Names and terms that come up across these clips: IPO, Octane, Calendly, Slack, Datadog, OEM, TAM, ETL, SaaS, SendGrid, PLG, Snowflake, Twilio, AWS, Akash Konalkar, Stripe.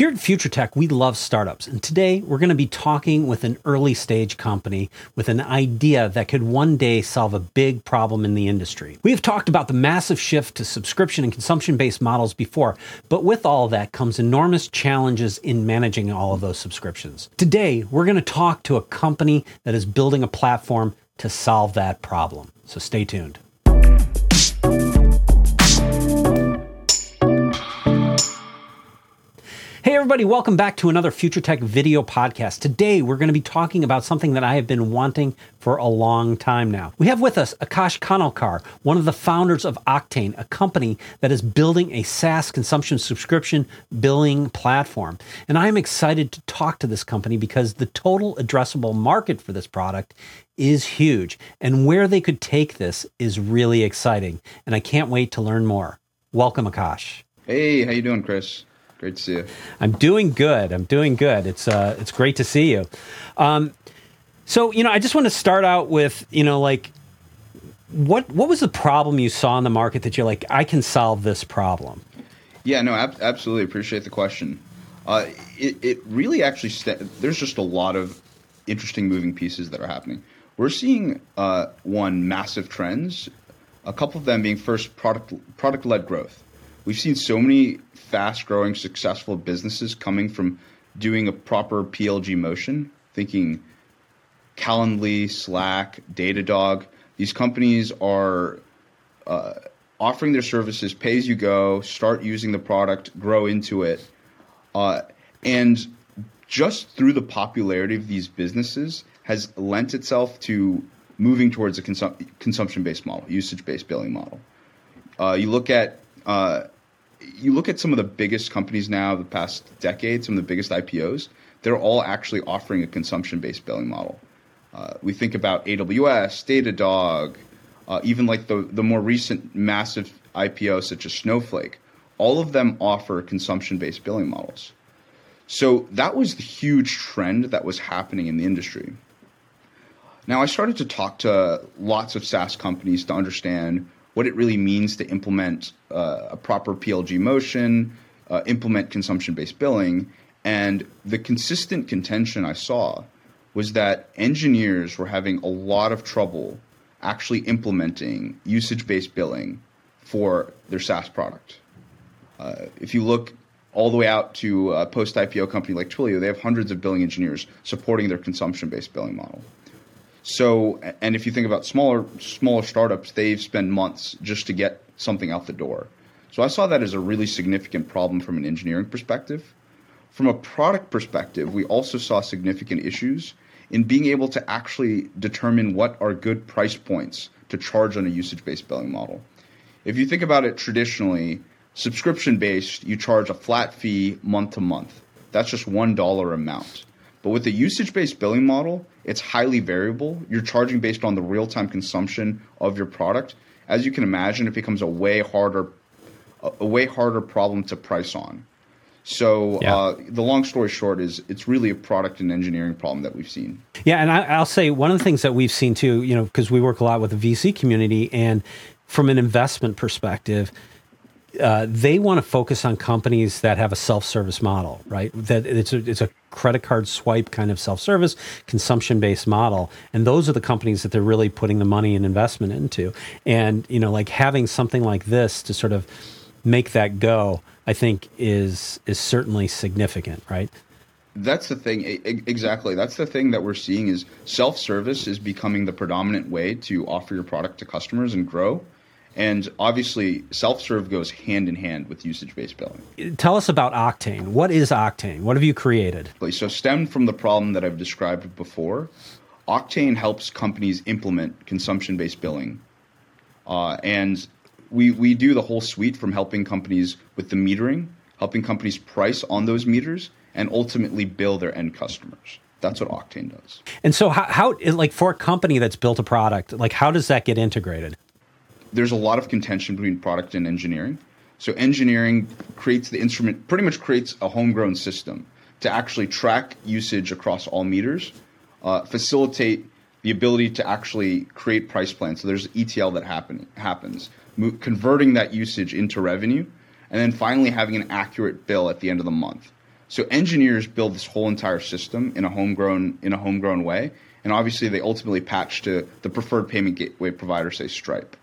Here at Future Tech, we love startups, and today we're going to be talking with an early stage company with an idea that could one day solve a big problem in the industry. We have talked about the massive shift to subscription and consumption-based models before, but with all that comes enormous challenges in managing all of those subscriptions. Today, we're going to talk to a company that is building a platform to solve that problem. So stay tuned. Hey everybody, welcome back to another Future Tech video podcast. Today, we're going to be talking about something that I have been wanting for a long time now. We have with us Akash Konalkar, one of the founders of Octane, a company that is building a SaaS consumption subscription billing platform. And I'm excited to talk to this company because the total addressable market for this product is huge, and where they could take this is really exciting. And I can't wait to learn more. Welcome, Akash. Hey, how you doing, Chris? Great to see you. I'm doing good. It's great to see you. So, I just want to start out with, what was the problem you saw in the market that you're like, I can solve this problem? Yeah, no, absolutely. Appreciate the question. There's just a lot of interesting moving pieces that are happening. We're seeing, massive trends, a couple of them being first product-led growth. We've seen so many fast-growing, successful businesses coming from doing a proper PLG motion, thinking Calendly, Slack, Datadog. These companies are offering their services, pay as you go, start using the product, grow into it. And just through the popularity of these businesses has lent itself to moving towards a consumption-based model, usage-based billing model. You look at some of the biggest companies now of the past decade, some of the biggest IPOs, they're all actually offering a consumption-based billing model. We think about AWS, Datadog, even like the more recent massive IPOs such as Snowflake. All of them offer consumption-based billing models. So that was the huge trend that was happening in the industry. Now, I started to talk to lots of SaaS companies to understand what it really means to implement a proper PLG motion, implement consumption-based billing. And the consistent contention I saw was that engineers were having a lot of trouble actually implementing usage-based billing for their SaaS product. If you look all the way out to a post-IPO company like Twilio, they have hundreds of billing engineers supporting their consumption-based billing model. So, and if you think about smaller startups, they've spent months just to get something out the door. So I saw that as a really significant problem from an engineering perspective. From a product perspective, we also saw significant issues in being able to actually determine what are good price points to charge on a usage-based billing model. If you think about it traditionally, subscription-based, you charge a flat fee month to month. That's just $1 amount. But with a usage-based billing model, it's highly variable. You're charging based on the real-time consumption of your product. As you can imagine, it becomes a way harder problem to price on. So yeah. The long story short is it's really a product and engineering problem that we've seen. Yeah, and I'll say one of the things that we've seen too, because we work a lot with the VC community, and from an investment perspective, they want to focus on companies that have a self-service model, right? That it's a credit card swipe kind of self-service, consumption-based model. And those are the companies that they're really putting the money and investment into. And, having something like this to sort of make that go, I think is certainly significant, right? That's the thing. Exactly. That's the thing that we're seeing is self-service is becoming the predominant way to offer your product to customers and grow. And obviously, self-serve goes hand in hand with usage-based billing. Tell us about Octane. What is Octane? What have you created? So stemmed from the problem that I've described before, Octane helps companies implement consumption-based billing. And we do the whole suite from helping companies with the metering, helping companies price on those meters, and ultimately bill their end customers. That's what Octane does. And so how for a company that's built a product, how does that get integrated? There's a lot of contention between product and engineering. So engineering creates the instrument, pretty much creates a homegrown system to actually track usage across all meters, facilitate the ability to actually create price plans. So there's ETL that happens, converting that usage into revenue, and then finally having an accurate bill at the end of the month. So engineers build this whole entire system in a homegrown way, and obviously they ultimately patch to the preferred payment gateway provider, say Stripe.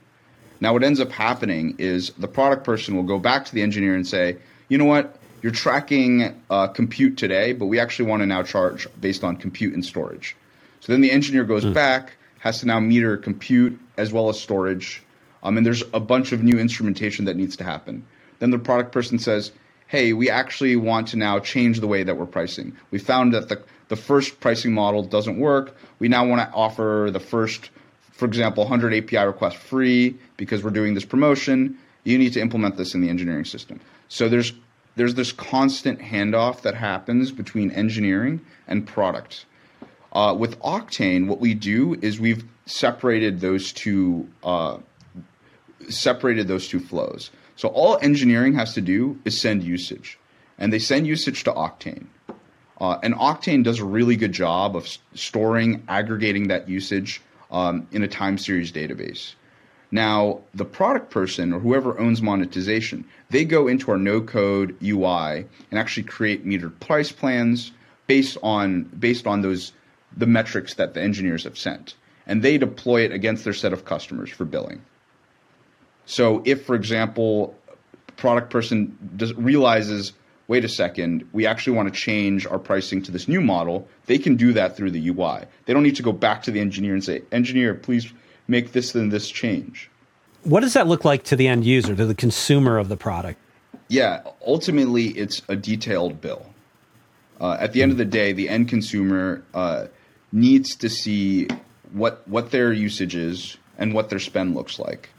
Now what ends up happening is the product person will go back to the engineer and say, you know what, you're tracking compute today, but we actually want to now charge based on compute and storage. So then the engineer goes back, has to now meter compute as well as storage, and there's a bunch of new instrumentation that needs to happen. Then the product person says, hey, we actually want to now change the way that we're pricing. We found that the first pricing model doesn't work. We now want to offer the first, for example, 100 API requests free because we're doing this promotion. You need to implement this in the engineering system. So there's this constant handoff that happens between engineering and product. With Octane, what we do is we've separated those two flows. So all engineering has to do is send usage, and they send usage to Octane. And Octane does a really good job of storing, aggregating that usage in a time series database. Now, the product person or whoever owns monetization, they go into our no-code UI and actually create metered price plans based on the metrics that the engineers have sent, and they deploy it against their set of customers for billing. So if, for example, product person realizes, wait a second, we actually want to change our pricing to this new model, they can do that through the UI. They don't need to go back to the engineer and say, engineer, please make this and this change. What does that look like to the end user, to the consumer of the product? Yeah, ultimately, it's a detailed bill. At the end of the day, the end consumer needs to see what their usage is and what their spend looks like.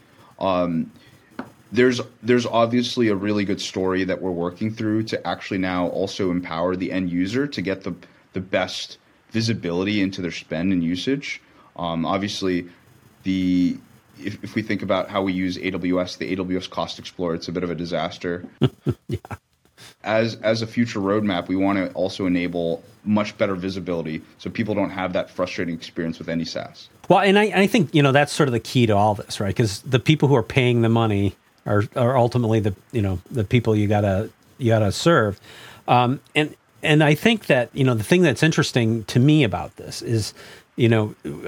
There's obviously a really good story that we're working through to actually now also empower the end user to get the best visibility into their spend and usage. Obviously, if we think about how we use AWS, the AWS Cost Explorer, it's a bit of a disaster. Yeah. As a future roadmap, we want to also enable much better visibility so people don't have that frustrating experience with any SaaS. Well, and I think, that's sort of the key to all this, right? Because the people who are paying the money are ultimately the people you gotta serve. And I think that, the thing that's interesting to me about this is,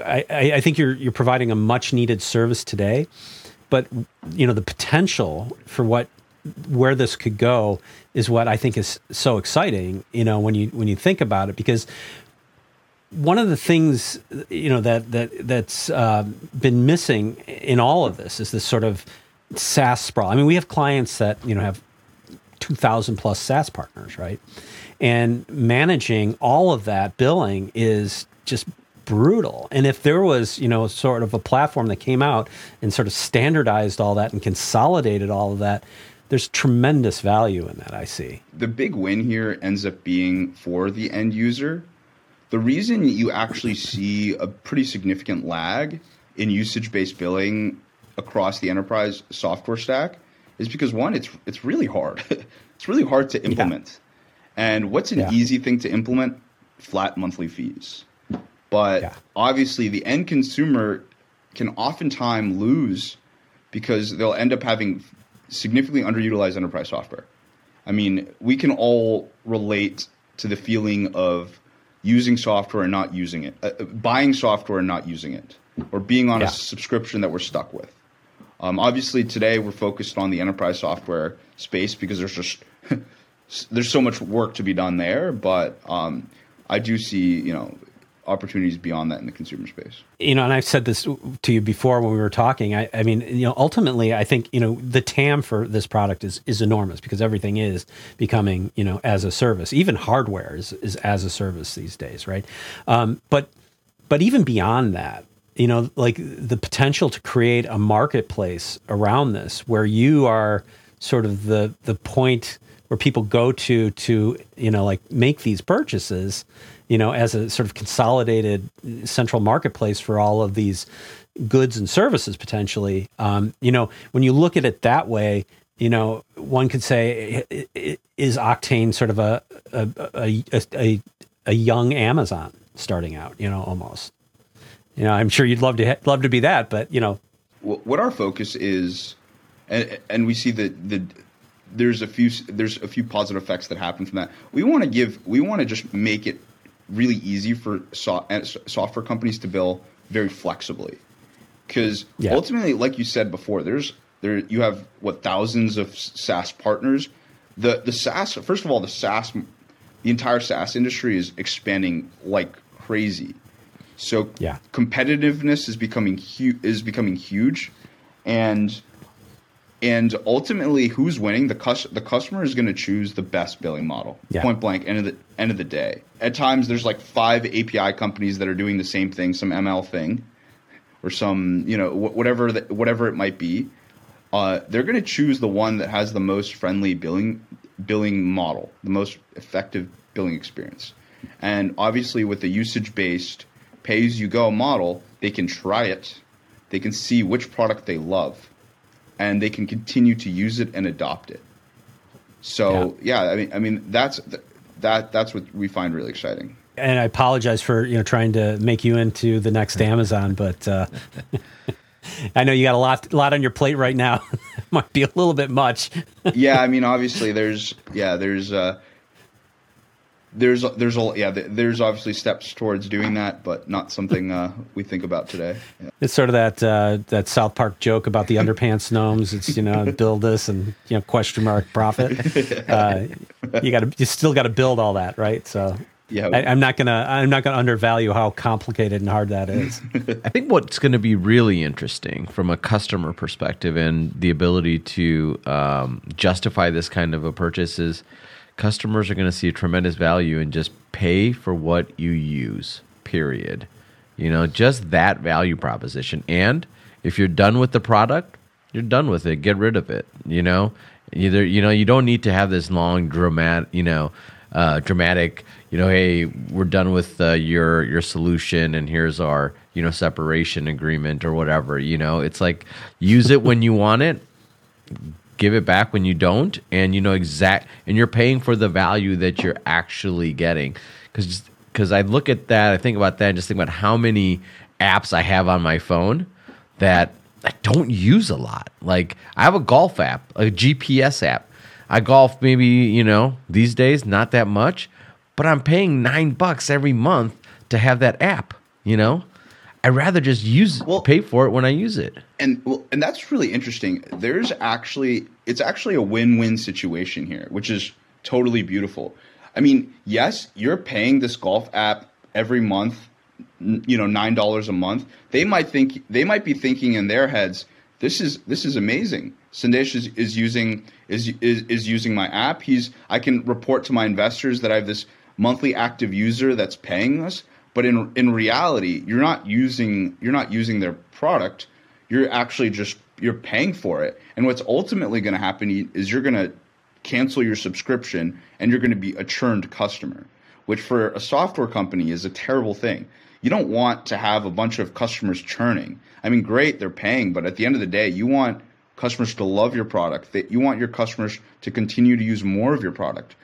I think you're providing a much needed service today, but the potential for where this could go is what I think is so exciting, when you think about it, because one of the things, that's been missing in all of this is sort of SaaS sprawl. I mean, we have clients that, have 2,000 plus SaaS partners, right? And managing all of that billing is just brutal. And if there was, sort of a platform that came out and sort of standardized all that and consolidated all of that, there's tremendous value in that, I see. The big win here ends up being for the end user. The reason you actually see a pretty significant lag in usage-based billing across the enterprise software stack is because, one, it's really hard. It's really hard to implement. Yeah. And what's an easy thing to implement? Flat monthly fees. But obviously the end consumer can oftentimes lose because they'll end up having significantly underutilized enterprise software. I mean, we can all relate to the feeling of using software and not using it, buying software and not using it, or being on a subscription that we're stuck with. Obviously, today we're focused on the enterprise software space because there's just there's so much work to be done there. But I do see, opportunities beyond that in the consumer space. And I've said this to you before when we were talking, I mean, ultimately I think, the TAM for this product is enormous because everything is becoming, as a service. Even hardware is as a service these days, right? But even beyond that, like the potential to create a marketplace around this where you are sort of the point where people go to, like make these purchases, as a sort of consolidated central marketplace for all of these goods and services potentially. When you look at it that way, one could say, is Octane sort of a young Amazon starting out? Almost. I'm sure you'd love to be that, but. What our focus is, and we see the there's a few positive effects that happen from that. We want to just make it really easy for software companies to bill very flexibly, because ultimately, like you said before, you have thousands of SaaS partners. The SaaS, first of all, the entire SaaS industry is expanding like crazy. So competitiveness is becoming huge, and ultimately, who's winning? The customer is going to choose the best billing model, point blank. End of the day. At times, there's like 5 API companies that are doing the same thing, some ML thing, or some whatever it might be. They're going to choose the one that has the most friendly billing model, the most effective billing experience. And obviously, with the usage-based pay-as-you-go model, they can try it, they can see which product they love, and they can continue to use it and adopt it. So I mean that's what we find really exciting. And I apologize for trying to make you into the next Amazon, but I know you got a lot on your plate right now. Might be a little bit much. I mean, obviously, there's obviously steps towards doing that, but not something we think about today. Yeah. It's sort of that South Park joke about the underpants gnomes. It's build this and ? Profit. You still got to build all that, right? So yeah, I'm not gonna undervalue how complicated and hard that is. I think what's going to be really interesting from a customer perspective and the ability to justify this kind of a purchase is, customers are going to see a tremendous value in just pay for what you use, period. Just that value proposition. And if you're done with the product, you're done with it. Get rid of it. You don't need to have this long dramatic, hey, we're done with your solution, and here's our, separation agreement or whatever. It's like, use it when you want it. Give it back when you don't, and and you're paying for the value that you're actually getting. Because I look at that, I think about that, and just think about how many apps I have on my phone that I don't use a lot. Like, I have a golf app, a GPS app. I golf maybe, these days, not that much, but I'm paying $9 every month to have that app, I'd rather just pay for it when I use it. And that's really interesting. It's actually a win-win situation here, which is totally beautiful. I mean, yes, you're paying this golf app every month, $9 a month. They might be thinking in their heads, this is amazing. Sandesh is using my app. I can report to my investors that I have this monthly active user that's paying us. But in reality, you're not using their product. You're paying for it. And what's ultimately going to happen is you're going to cancel your subscription, and you're going to be a churned customer, which for a software company is a terrible thing. You don't want to have a bunch of customers churning. I mean, great, they're paying, but at the end of the day, you want customers to love your product. You want your customers to continue to use more of your product.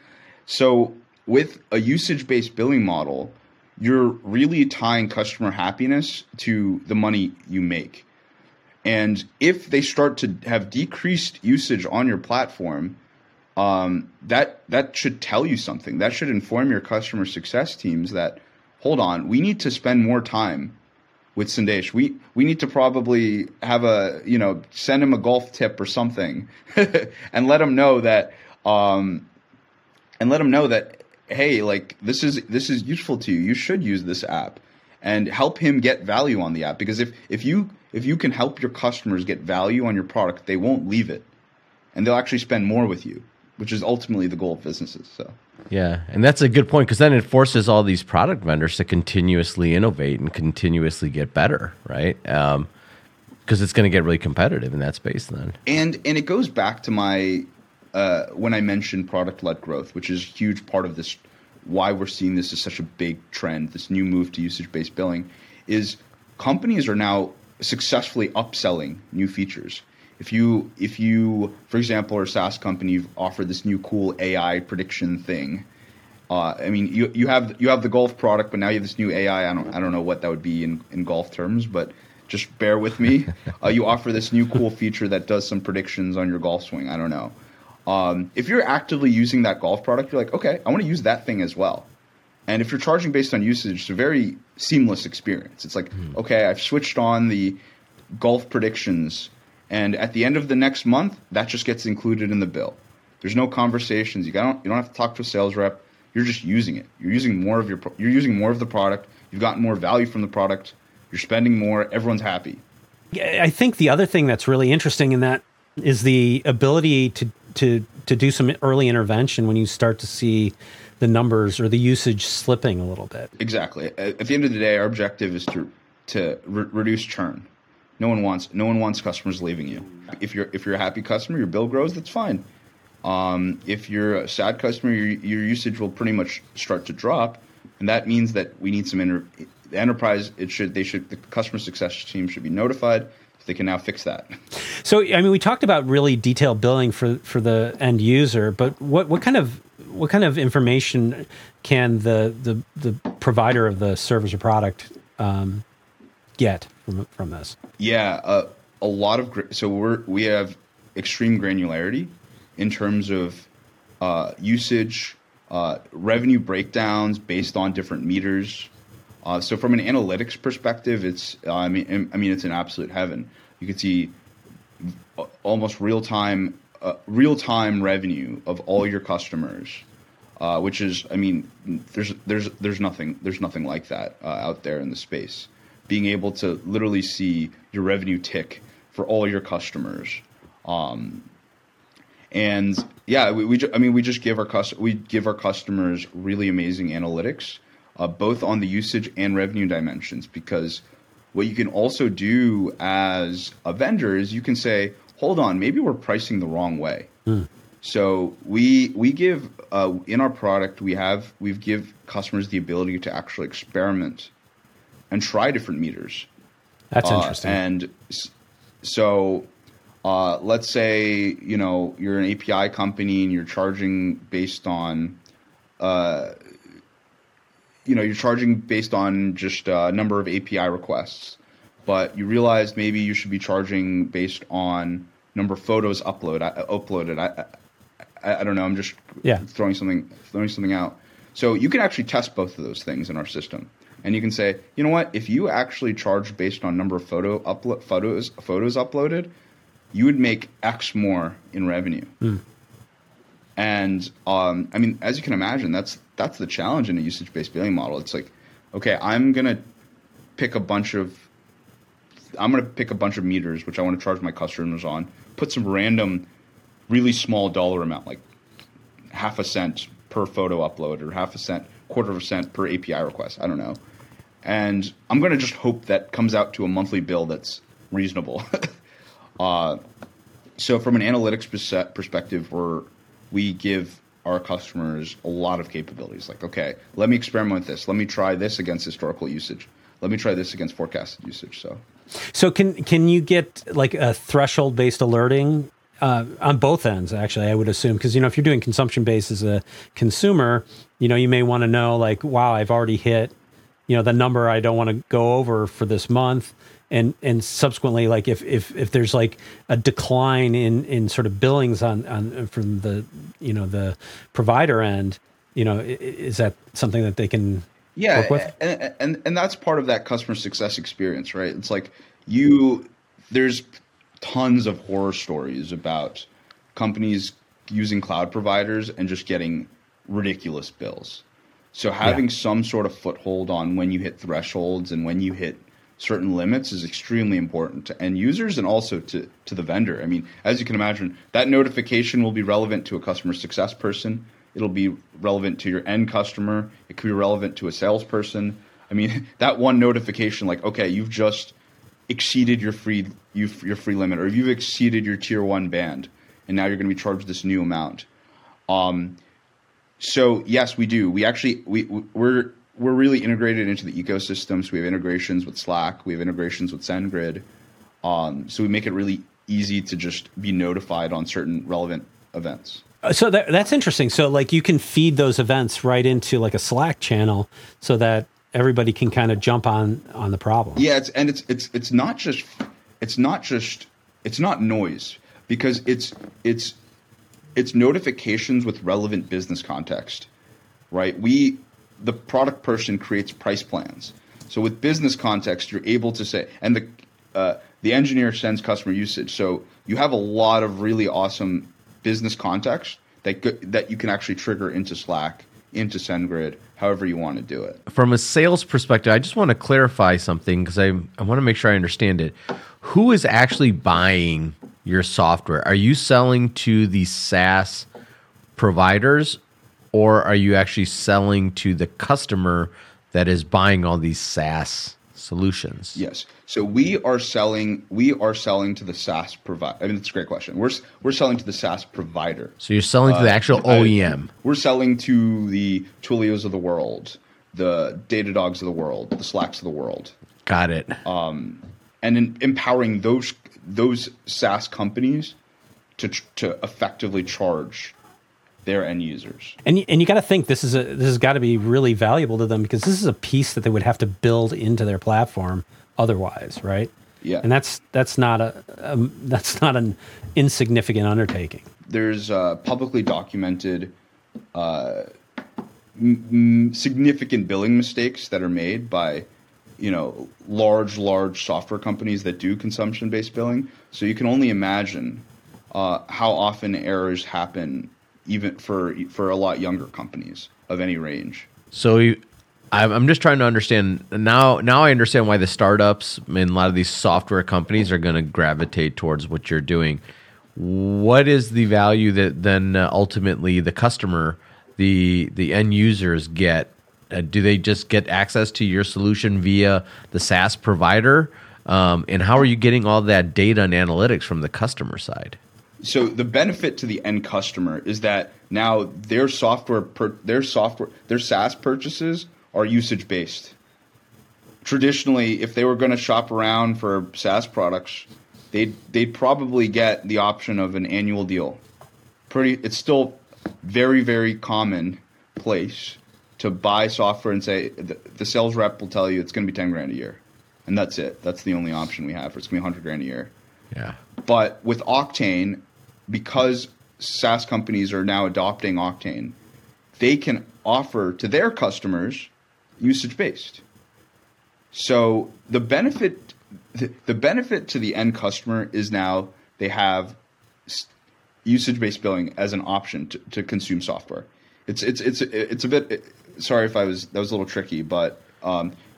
So with a usage-based billing model, you're really tying customer happiness to the money you make. And if they start to have decreased usage on your platform, that should tell you something. That should inform your customer success teams that, hold on, we need to spend more time with Sandesh. We need to probably have send him a golf tip or something, and let him know that hey, like, this is useful to you. You should use this app, and help him get value on the app. Because if you can help your customers get value on your product, they won't leave it, and they'll actually spend more with you, which is ultimately the goal of businesses. So yeah, and that's a good point, because then it forces all these product vendors to continuously innovate and continuously get better, right? Because it's going to get really competitive in that space then. And it goes back to my. When I mentioned product-led growth, which is a huge part of this, why we're seeing this as such a big trend, this new move to usage-based billing, is companies are now successfully upselling new features. If you, for example, are a SaaS company, you've offered this new cool AI prediction thing. I mean, you have the golf product, but now you have this new AI. I don't know what that would be in golf terms, but just bear with me. You offer this new cool feature that does some predictions on your golf swing. I don't know. If you're actively using that golf product, you're like, okay, I want to use that thing as well. And if you're charging based on usage, it's a very seamless experience. It's like, okay, I've switched on the golf predictions, and at the end of the next month, that just gets included in the bill. There's no conversations. You don't have to talk to a sales rep. You're just using it. You're using more of the product. You've gotten more value from the product. You're spending more. Everyone's happy. I think the other thing that's really interesting in that is the ability to do some early intervention when you start to see the numbers or the usage slipping a little bit. Exactly. At the end of the day, our objective is to reduce churn. No one wants customers leaving you. If you're a happy customer, your bill grows. That's fine. If you're a sad customer, your usage will pretty much start to drop, and that means that we need some the enterprise. The customer success team should be notified. They can now fix that. So, I mean, we talked about really detailed billing for the end user, but what kind of information can the provider of the service or product get from this? Yeah, a lot of we have extreme granularity in terms of usage, revenue breakdowns based on different meters. So from an analytics perspective, it's an absolute heaven. You can see almost real time revenue of all your customers, which is, there's nothing like that out there in the space. Being able to literally see your revenue tick for all your customers, and yeah, we give our customers really amazing analytics. Both on the usage and revenue dimensions, because what you can also do as a vendor is you can say, hold on, maybe we're pricing the wrong way. So we give in our product, we give customers the ability to actually experiment and try different meters. That's interesting. And so let's say, you're an API company and you're charging based on you're charging based on just a number of API requests, but you realize maybe you should be charging based on number of photos uploaded. I don't know. I'm just throwing something out. So you can actually test both of those things in our system, and you can say, you know what? If you actually charge based on number of photos uploaded, you would make X more in revenue. And as you can imagine, that's the challenge in a usage-based billing model. It's like, okay, I'm gonna pick a bunch of meters which I want to charge my customers on, put some random, really small dollar amount, like half a cent per photo upload or half a cent, quarter of a cent per API request. I don't know, and I'm gonna just hope that comes out to a monthly bill that's reasonable. So from an analytics perspective, we give our customers a lot of capabilities. Like, okay, let me experiment with this. Let me try this against historical usage. Let me try this against forecasted usage. So can you get like a threshold-based alerting on both ends? Actually, I would assume because if you're doing consumption-based as a consumer, you may want to know like, wow, I've already hit the number I don't want to go over for this month. And subsequently, like if there's like a decline in sort of billings on from the the provider end, is that something that they can work with? And that's part of that customer success experience, right? It's like there's tons of horror stories about companies using cloud providers and just getting ridiculous bills. So having some sort of foothold on when you hit thresholds and when you hit certain limits is extremely important to end users and also to the vendor. I mean, as you can imagine, that notification will be relevant to a customer success person. It'll be relevant to your end customer. It could be relevant to a salesperson. I mean, that one notification, like, okay, you've just exceeded your free limit, or you've exceeded your tier one band, and now you're going to be charged this new amount. So yes, we do. We actually we're really integrated into the ecosystem. So we have integrations with Slack. We have integrations with SendGrid. So we make it really easy to just be notified on certain relevant events. So that's interesting. So like you can feed those events right into like a Slack channel so that everybody can kind of jump on the problem. Yeah, it's not noise because it's It's notifications with relevant business context, right? The product person creates price plans. So with business context, you're able to say, and the engineer sends customer usage. So you have a lot of really awesome business context that you can actually trigger into Slack, into SendGrid, however you want to do it. From a sales perspective, I just want to clarify something because I want to make sure I understand it. Who is actually buying your software? Are you selling to the SaaS providers, or are you actually selling to the customer that is buying all these SaaS solutions? Yes. So we are selling to the SaaS provider. I mean, it's a great question. We're selling to the SaaS provider. So you're selling to the actual OEM. We're selling to the Twilios of the world, the Datadogs of the world, the Slacks of the world. Got it. And empowering those SaaS companies to effectively charge their end users. And you got to think this has got to be really valuable to them, because this is a piece that they would have to build into their platform otherwise, right? Yeah. And that's not an insignificant undertaking. There's publicly documented significant billing mistakes that are made by large software companies that do consumption-based billing. So you can only imagine how often errors happen, even for a lot younger companies of any range. So I'm just trying to understand. Now I understand why the startups and a lot of these software companies are going to gravitate towards what you're doing. What is the value that then ultimately the customer, the end users get? Do they just get access to your solution via the SaaS provider? And how are you getting all that data and analytics from the customer side? So the benefit to the end customer is that now their SaaS purchases are usage-based. Traditionally, if they were going to shop around for SaaS products, they'd probably get the option of an annual deal. It's still very, very common place to buy software and say, the sales rep will tell you it's going to be $10,000 a year. And that's it. That's the only option we have. It's going to be $100,000 a year. Yeah. But with Octane, because SaaS companies are now adopting Octane, they can offer to their customers usage-based. So the benefit to the end customer is now they have usage-based billing as an option to consume software. It's a bit. Sorry if that was a little tricky, but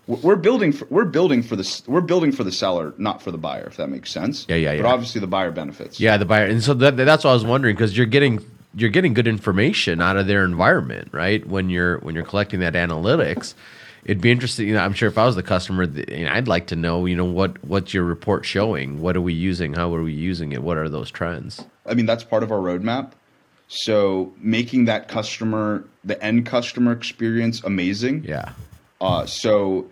we're building for the seller, not for the buyer. If that makes sense. Yeah. But obviously the buyer benefits. Yeah, the buyer, and so that's what I was wondering, because you're getting good information out of their environment, right? When you're collecting that analytics, it'd be interesting. I'm sure if I was the customer, I'd like to know, what's your report showing? What are we using? How are we using it? What are those trends? I mean, that's part of our roadmap. So making the end customer experience amazing. Yeah. So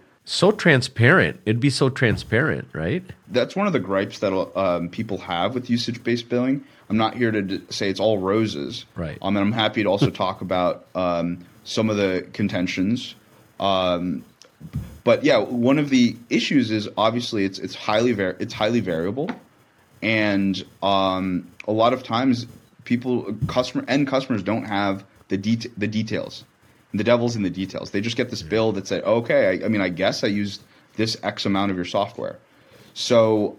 transparent. It'd be so transparent, right? That's one of the gripes that people have with usage-based billing. I'm not here to say it's all roses. Right. And I'm happy to also talk about some of the contentions. But yeah, one of the issues is obviously it's highly variable. And a lot of times customers don't have the details. The devil's in the details. They just get this bill that said, "Okay, I guess I used this X amount of your software." So,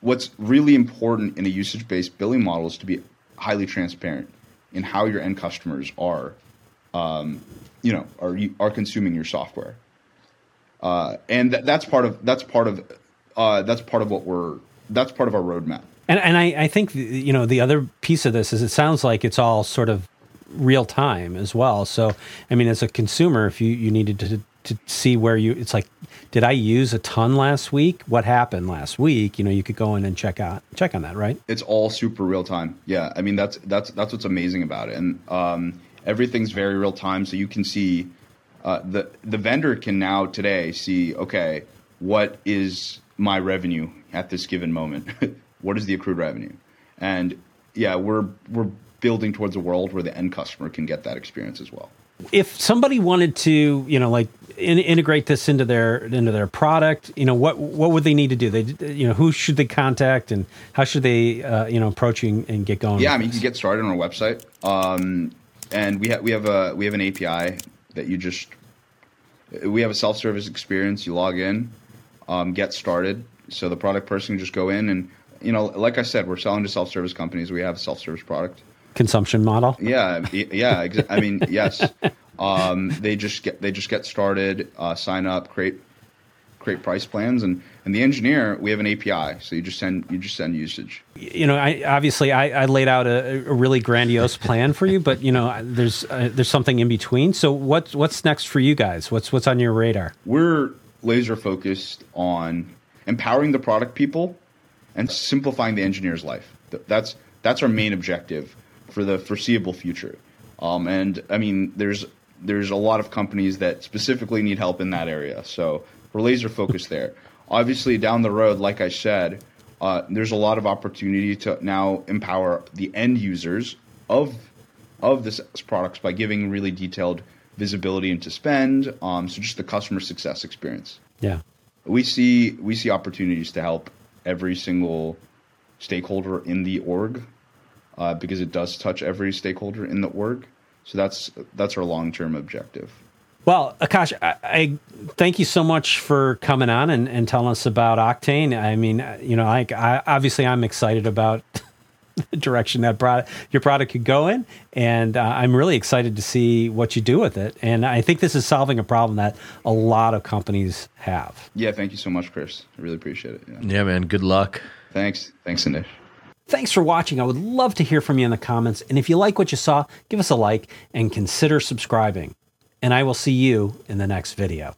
what's really important in a usage-based billing model is to be highly transparent in how your end customers are consuming your software, and that's part of our roadmap. And I think, the other piece of this is it sounds like it's all sort of real time as well. So, as a consumer, if you needed to see it's like, did I use a ton last week? What happened last week? You could go in and check on that, right? It's all super real time. Yeah. That's what's amazing about it. And everything's very real time. So you can see the vendor can now today see, okay, what is my revenue at this given moment? What is the accrued revenue? And yeah, we're building towards a world where the end customer can get that experience as well. If somebody wanted to, integrate this into their product? You know, what would they need to do? They, you know, who should they contact and how should they approach you and get going? Yeah, I mean, you can get started on our website, and we have an API that we have a self-service experience. You log in, get started. So the product person can just go in and, you know, like I said, we're selling to self-service companies. We have a self-service product. Consumption model. Yeah. I mean, yes. They just get started, sign up, create price plans, and the engineer, we have an API, so you just send usage. You know, I laid out a really grandiose plan for you, but you know, there's something in between. So what's next for you guys? What's on your radar? We're laser focused on empowering the product people and simplifying the engineer's life. That's our main objective for the foreseeable future. And I mean, there's a lot of companies that specifically need help in that area. So we're laser focused there. Obviously, down the road, like I said, there's a lot of opportunity to now empower the end users of the SaaS products by giving really detailed visibility into spend. So just the customer success experience. Yeah, we see opportunities to help every single stakeholder in the org. Because it does touch every stakeholder in the org. So that's our long-term objective. Well, Akash, I thank you so much for coming on and telling us about Octane. I mean, you know, I obviously I'm excited about the direction that your product could go in, and I'm really excited to see what you do with it. And I think this is solving a problem that a lot of companies have. Yeah, thank you so much, Chris. I really appreciate it. Yeah man. Good luck. Thanks, Anish. Thanks for watching. I would love to hear from you in the comments. And if you like what you saw, give us a like and consider subscribing. And I will see you in the next video.